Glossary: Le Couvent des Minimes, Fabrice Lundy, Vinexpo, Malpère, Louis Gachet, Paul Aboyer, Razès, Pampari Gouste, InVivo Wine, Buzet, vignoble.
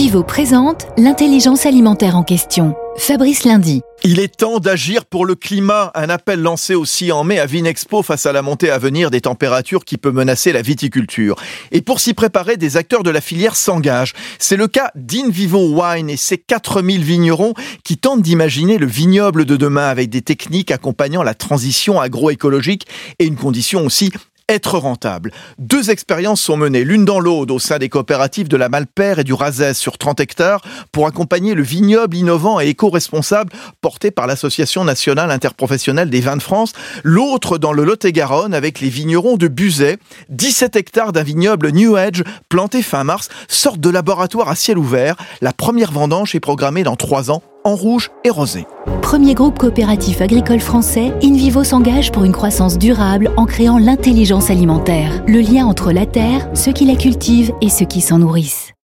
Vivo présente l'intelligence alimentaire en question. Fabrice Lundy. Il est temps d'agir pour le climat. Un appel lancé aussi en mai à Vinexpo face à la montée à venir des températures qui peut menacer la viticulture. Et pour s'y préparer, des acteurs de la filière s'engagent. C'est le cas d'Invivo Wine et ses 4000 vignerons qui tentent d'imaginer le vignoble de demain avec des techniques accompagnant la transition agroécologique et une condition aussi être rentable. Deux expériences sont menées, l'une dans l'Aude, au sein des coopératives de la Malpère et du Razès sur 30 hectares, pour accompagner le vignoble innovant et éco-responsable porté par l'Association nationale interprofessionnelle des vins de France. L'autre dans le Lot-et-Garonne, avec les vignerons de Buzet, 17 hectares d'un vignoble New Age planté fin mars, sorte de laboratoire à ciel ouvert. La première vendange est programmée dans 3 ans, en rouge et rosé. Premier groupe coopératif agricole français, Invivo s'engage pour une croissance durable en créant l'intelligence alimentaire, le lien entre la terre, ceux qui la cultivent et ceux qui s'en nourrissent.